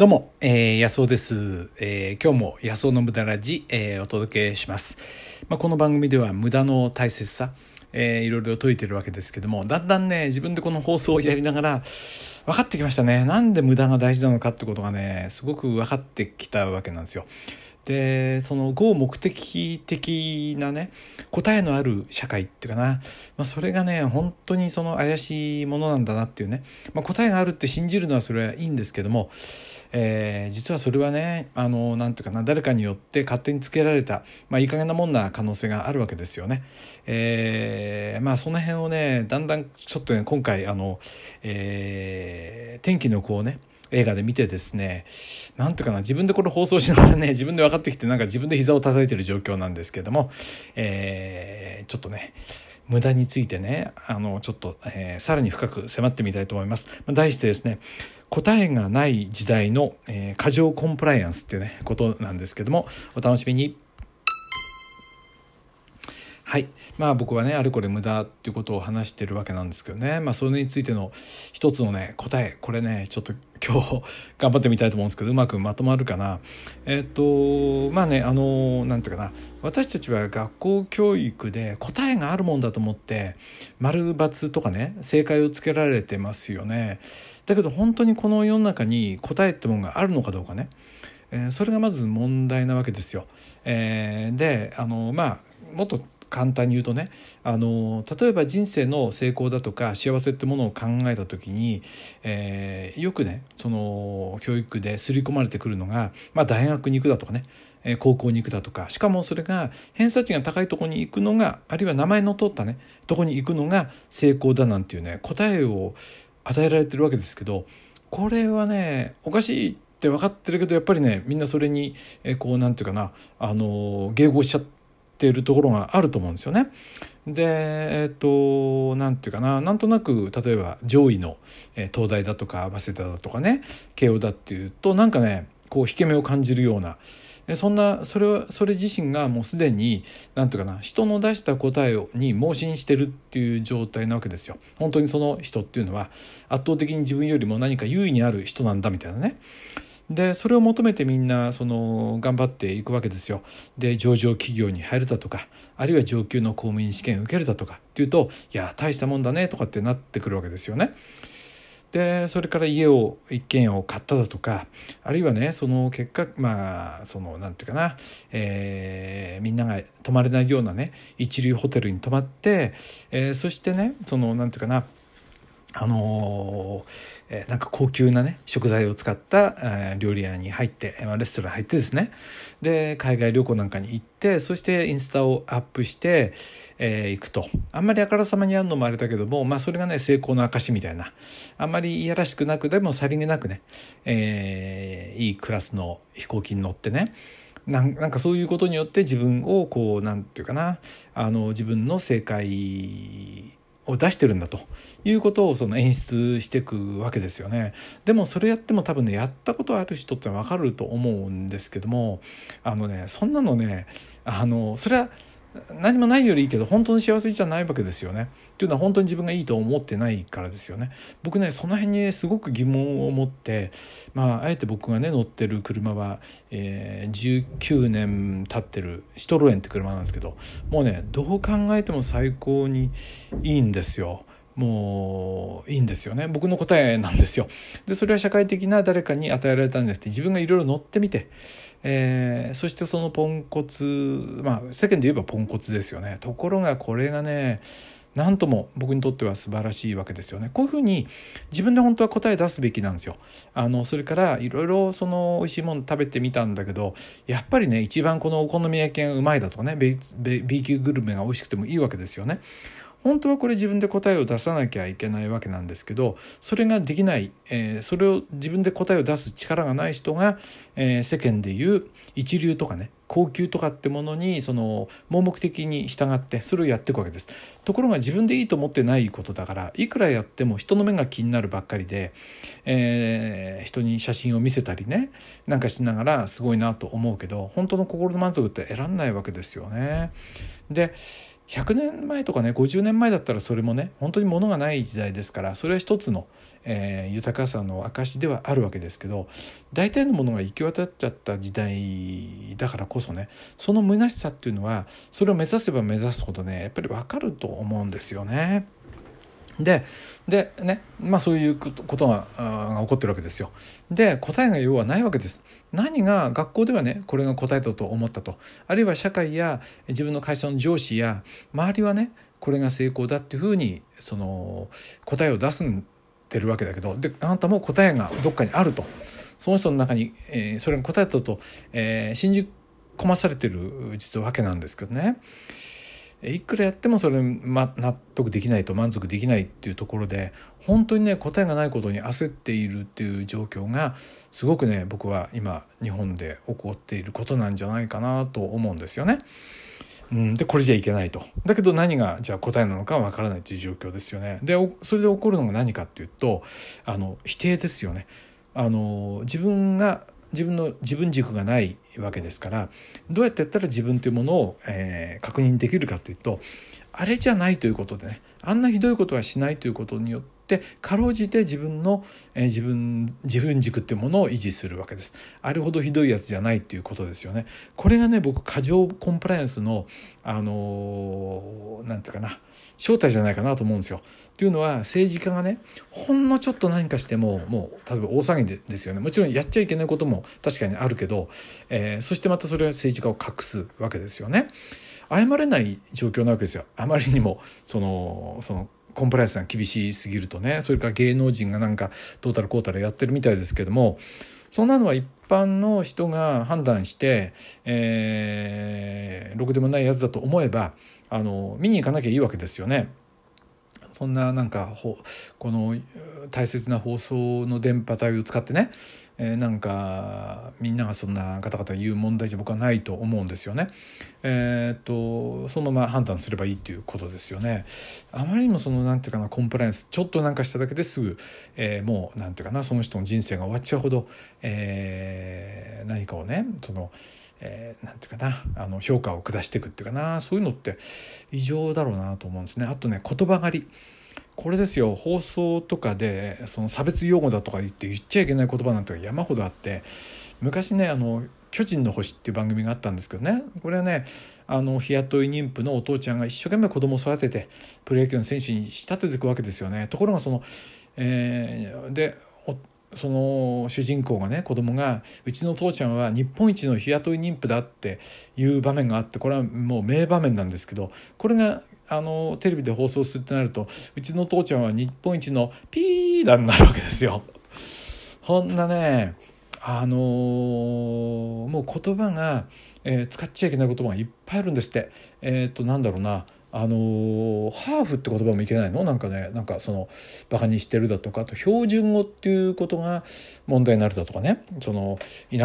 どうも、安尾です。今日も安尾の無駄ラジ、お届けします。この番組では無駄の大切さ、いろいろ解いてるわけですけども、だんだんね、自分でこの放送をやりながら分かってきましたね。なんで無駄が大事なのかってことがね、すごく分かってきたわけなんですよ。で、その合目的的なね、答えのある社会っていうかな、それがね、本当にその怪しいものなんだなっていうね、答えがあるって信じるのはそれはいいんですけども、実はそれはね、なんていうかな、誰かによって勝手につけられた、いい加減なもんな可能性があるわけですよね。その辺をね、だんだんちょっとね、今回天気の子をね、映画で見てですね、なんていうかな、自分でこれ放送しながらね、自分で分かってきて、なんか自分で膝を叩いてる状況なんですけども、ちょっとね、無駄についてね、ちょっと、さらに深く迫ってみたいと思います。題してですね、答えがない時代の、過剰コンプライアンスっていうね、ことなんですけども、お楽しみに。はい。僕はね、あれこれ無駄っていうことを話してるわけなんですけどね。それについての一つのね、答え。これね、ちょっと今日頑張ってみたいと思うんですけど、うまくまとまるかな。なんていうかな。私たちは学校教育で答えがあるもんだと思って、丸×とかね、正解をつけられてますよね。だけど本当にこの世の中に答えってもんがあるのかどうかね。それがまず問題なわけですよ。もっと簡単に言うとね、例えば人生の成功だとか幸せってものを考えた時に、よくね、その教育で刷り込まれてくるのが、大学に行くだとかね、高校に行くだとか、しかもそれが偏差値が高いとこに行くのが、あるいは名前の通ったね、とこに行くのが成功だなんていうね、答えを与えられてるわけですけど、これはね、おかしいって分かってるけど、やっぱりね、みんなそれに、なんていうかな、迎合しちゃっているところがあると思うんですよね。で、なんていうかな、なんとなく例えば上位の東大だとか早稲田だとかね、慶応だっていうと、なんかね、こう引け目を感じるような、それ自身がもうすでに、なんていうかな、人の出した答えに盲信してるっていう状態なわけですよ。本当にその人っていうのは圧倒的に自分よりも何か優位にある人なんだみたいなね。で、それを求めてみんなその頑張っていくわけですよ。で、上場企業に入るだとか、あるいは上級の公務員試験受けるだとかっていうと、いや、大したもんだねとかってなってくるわけですよね。で、それから一軒家を買っただとか、あるいはね、その結果、なんていうかな、みんなが泊まれないようなね、一流ホテルに泊まって、そしてね、その、なんていうかな、なんか高級なね、食材を使った、料理屋に入って、レストラン入ってですね。で、海外旅行なんかに行って、そしてインスタをアップして、行くと。あんまりあからさまにやるのもあれだけども、それがね、成功の証みたいな。あんまりいやらしくなく、でもさりげなくね、いいクラスの飛行機に乗ってね。なんかそういうことによって自分をこう、なんていうかな、自分の正解を出してるんだということをその演出していくわけですよね。でもそれやっても多分ね、やったことある人って分かると思うんですけども、そんなのね、それは何もないよりいいけど、本当の幸せじゃないわけですよね。というのは本当に自分がいいと思ってないからですよね。僕ね、その辺に、ね、すごく疑問を持って、あえて僕がね、乗ってる車は、19年経ってるシトロエンって車なんですけど、もうね、どう考えても最高にいいんですよ。もういいんですよね。僕の答えなんですよ。で、それは社会的な誰かに与えられたんじゃなくて、自分がいろいろ乗ってみて、そしてそのポンコツ、世間で言えばポンコツですよね。ところがこれがね、なんとも僕にとっては素晴らしいわけですよね。こういうふうに自分で本当は答え出すべきなんですよ。それからいろいろその美味しいもの食べてみたんだけど、やっぱりね、一番このお好み焼きがうまいだとかね、B 級グルメが美味しくてもいいわけですよね。本当はこれ自分で答えを出さなきゃいけないわけなんですけど、それができない、それを自分で答えを出す力がない人が、世間でいう一流とかね、高級とかってものにその盲目的に従ってそれをやっていくわけです。ところが自分でいいと思ってないことだから、いくらやっても人の目が気になるばっかりで、人に写真を見せたりね、なんかしながらすごいなと思うけど、本当の心の満足って得られないわけですよね。で、100年前とかね50年前だったらそれもね本当に物がない時代ですから、それは一つの、豊かさの証ではあるわけですけど、大体のものが行き渡っちゃった時代だからこそね、その虚しさっていうのはそれを目指せば目指すほどねやっぱり分かると思うんですよね。でね、まあそういうことが起こってるわけですよ。で、答えが要はないわけです。何が学校ではねこれが答えだと思ったと、あるいは社会や自分の会社の上司や周りはねこれが成功だっていうふうにその答えを出すんてるわけだけど、であなたも答えがどっかにあると、その人の中に、それが答えだと、信じ込まされてる実はわけなんですけどね、いくらやってもそれ、納得できないと満足できないっていうところで、本当にね答えがないことに焦っているっていう状況がすごくね僕は今日本で起こっていることなんじゃないかなと思うんですよね。でこれじゃいけないと、だけど何がじゃあ答えなのかわからないという状況ですよね。でそれで起こるのが何かっていうと否定ですよね。自分軸がないわけですから、どうやってやったら自分というものを、確認できるかというと、あれじゃないということでね、あんなひどいことはしないということによってかろうじて自分軸というものを維持するわけです。あれほどひどいやつじゃないということですよね。これがね僕過剰コンプライアンスのなんていうかな正体じゃないかなと思うんですよ。というのは政治家がねほんのちょっと何かしてももう例えば大騒ぎですよね。もちろんやっちゃいけないことも確かにあるけど、そしてまたそれは政治家を隠すわけですよね。謝れない状況なわけですよ。あまりにもそのコンプライアンスが厳しすぎるとね、それから芸能人がなんかどうたらこうたらやってるみたいですけども、そんなのは一般の人が判断して、ろくでもないやつだと思えば見に行かなきゃいいわけですよね。そんななんかこの大切な放送の電波帯を使ってね、なんかみんながそんなガタガタ言う問題じゃ僕はないと思うんですよね。そのまま判断すればいいということですよね。あまりにもなんていうかなコンプライアンスちょっとなんかしただけですぐ、もうなんていうかなその人の人生が終わっちゃうほど、何かをねなんていうかな評価を下していくっていうかな、そういうのって異常だろうなと思うんですね。あとね言葉狩り、これですよ。放送とかで差別用語だとか言っちゃいけない言葉なんて山ほどあって、昔ね巨人の星っていう番組があったんですけどね、これはね日雇い妊婦のお父ちゃんが一生懸命子供を育ててプロ野球の選手に仕立てていくわけですよね。ところがその主人公がね子供がうちの父ちゃんは日本一の日雇い妊婦だっていう場面があって、これはもう名場面なんですけど、これがテレビで放送するってなるとうちの父ちゃんは日本一のピーだになるわけですよ。ほんなねもう言葉が、使っちゃいけない言葉がいっぱいあるんですって。なんだろうなハーフって言葉もいけないのなんかね、なんかバカにしてるだとか、あと標準語っていうことが問題になるだとかね、田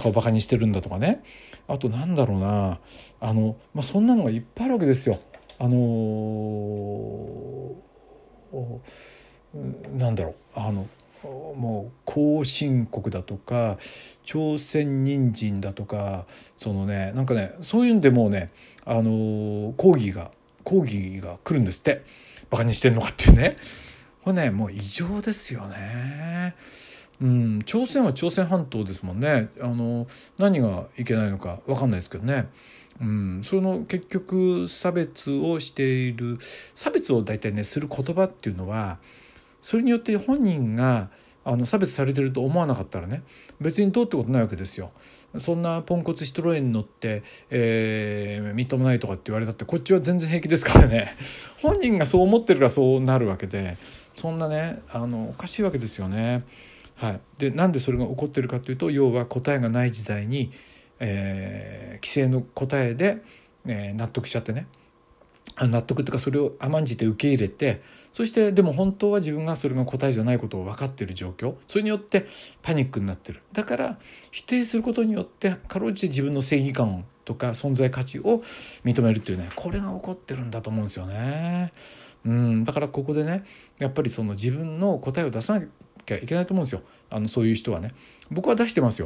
舎をバカにしてるんだとかね、あとなんだろうなそんなのがいっぱいあるわけですよ。なんだろうもう後進国だとか朝鮮人参だとかなんかねそういうんでもうね抗議が来るんですって。バカにしてんのかっていうね、これねもう異常ですよね。朝鮮は朝鮮半島ですもんね。何がいけないのか分かんないですけどね。結局差別を大体ねする言葉っていうのは、それによって本人が差別されてると思わなかったらね別にどうってことないわけですよ。そんなポンコツシトロエンに乗って、みっともないとかって言われたってこっちは全然平気ですからね。本人がそう思ってるからそうなるわけで、そんなねおかしいわけですよね。でなんでそれが起こってるかというと、要は答えがない時代に、既成の答えで、納得しちゃってね、納得というかそれを甘んじて受け入れて、そしてでも本当は自分がそれが答えじゃないことを分かっている状況、それによってパニックになっている。だから否定することによってかろうじて自分の正義感とか存在価値を認めるというね、これが起こってるんだと思うんですよね。だからここでねやっぱり自分の答えを出さなきゃいけないと思うんですよ。そういう人はね、僕は出してます。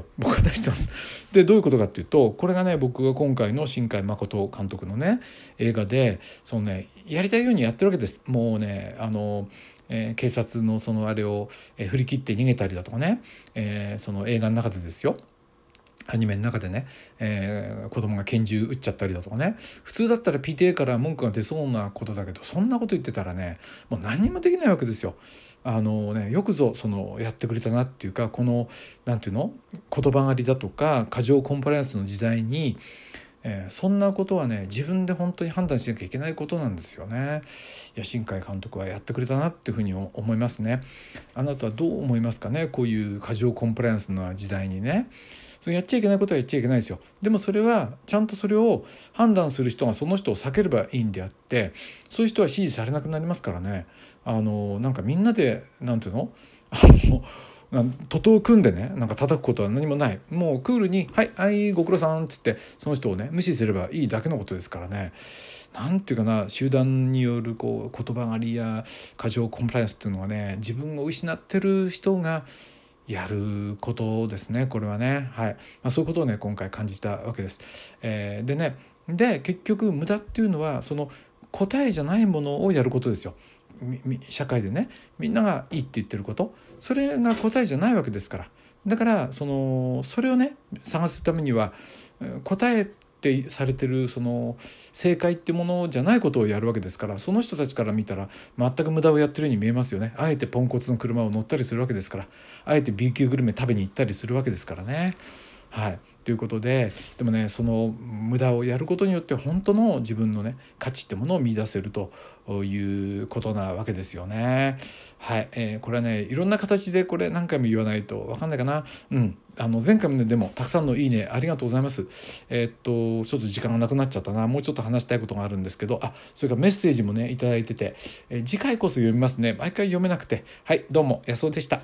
で、どういうことかっていうと、これがね、僕が今回の新海誠監督のね映画で、そのね、やりたいようにやってるわけです。もうね、警察のそのあれを振り切って逃げたりだとかね、その映画の中でですよ、アニメの中でね、子供が拳銃撃っちゃったりだとかね、普通だったら PTA から文句が出そうなことだけど、そんなこと言ってたらね、もう何にもできないわけですよ。よくぞそのやってくれたなっていうか、このなんていうの、言葉狩りだとか過剰コンプライアンスの時代に、そんなことはね、自分で本当に判断しなきゃいけないことなんですよね。いや、新海監督はやってくれたなっていうふうに思いますね。あなたはどう思いますかね。こういう過剰コンプライアンスの時代にね、やっちゃいけないことはやっちゃいけないですよ。でもそれはちゃんとそれを判断する人がその人を避ければいいんであって、そういう人は支持されなくなりますからね。なんかみんなでなんていうの、徒党を組んでね、なんか叩くことは何もない。もうクールに、はい、はい、ご苦労さんっつってその人をね無視すればいいだけのことですからね。なんていうかな、集団によるこう言葉狩りや過剰コンプライアンスっていうのはね、自分を失ってる人がやることですね、これはね。はい、そういうことをね今回感じたわけです。で結局無駄っていうのは、その答えじゃないものをやることですよ。社会でね、みんながいいって言ってること、それが答えじゃないわけですから。だからそれをね探すためには、答えってされてるその正解ってものじゃないことをやるわけですから、その人たちから見たら全く無駄をやってるように見えますよね。あえてポンコツの車を乗ったりするわけですから、あえて B 級グルメ食べに行ったりするわけですからね。はい、ということで、でもね、その無駄をやることによって本当の自分のね価値ってものを見出せるということなわけですよね。はい、これはね、いろんな形でこれ何回も言わないと分かんないかな。前回もね、でもたくさんのいいねありがとうございます。ちょっと時間がなくなっちゃったな。もうちょっと話したいことがあるんですけど、それからメッセージもねいただいてて、次回こそ読みますね。毎回読めなくて、はい、どうも安尾でした。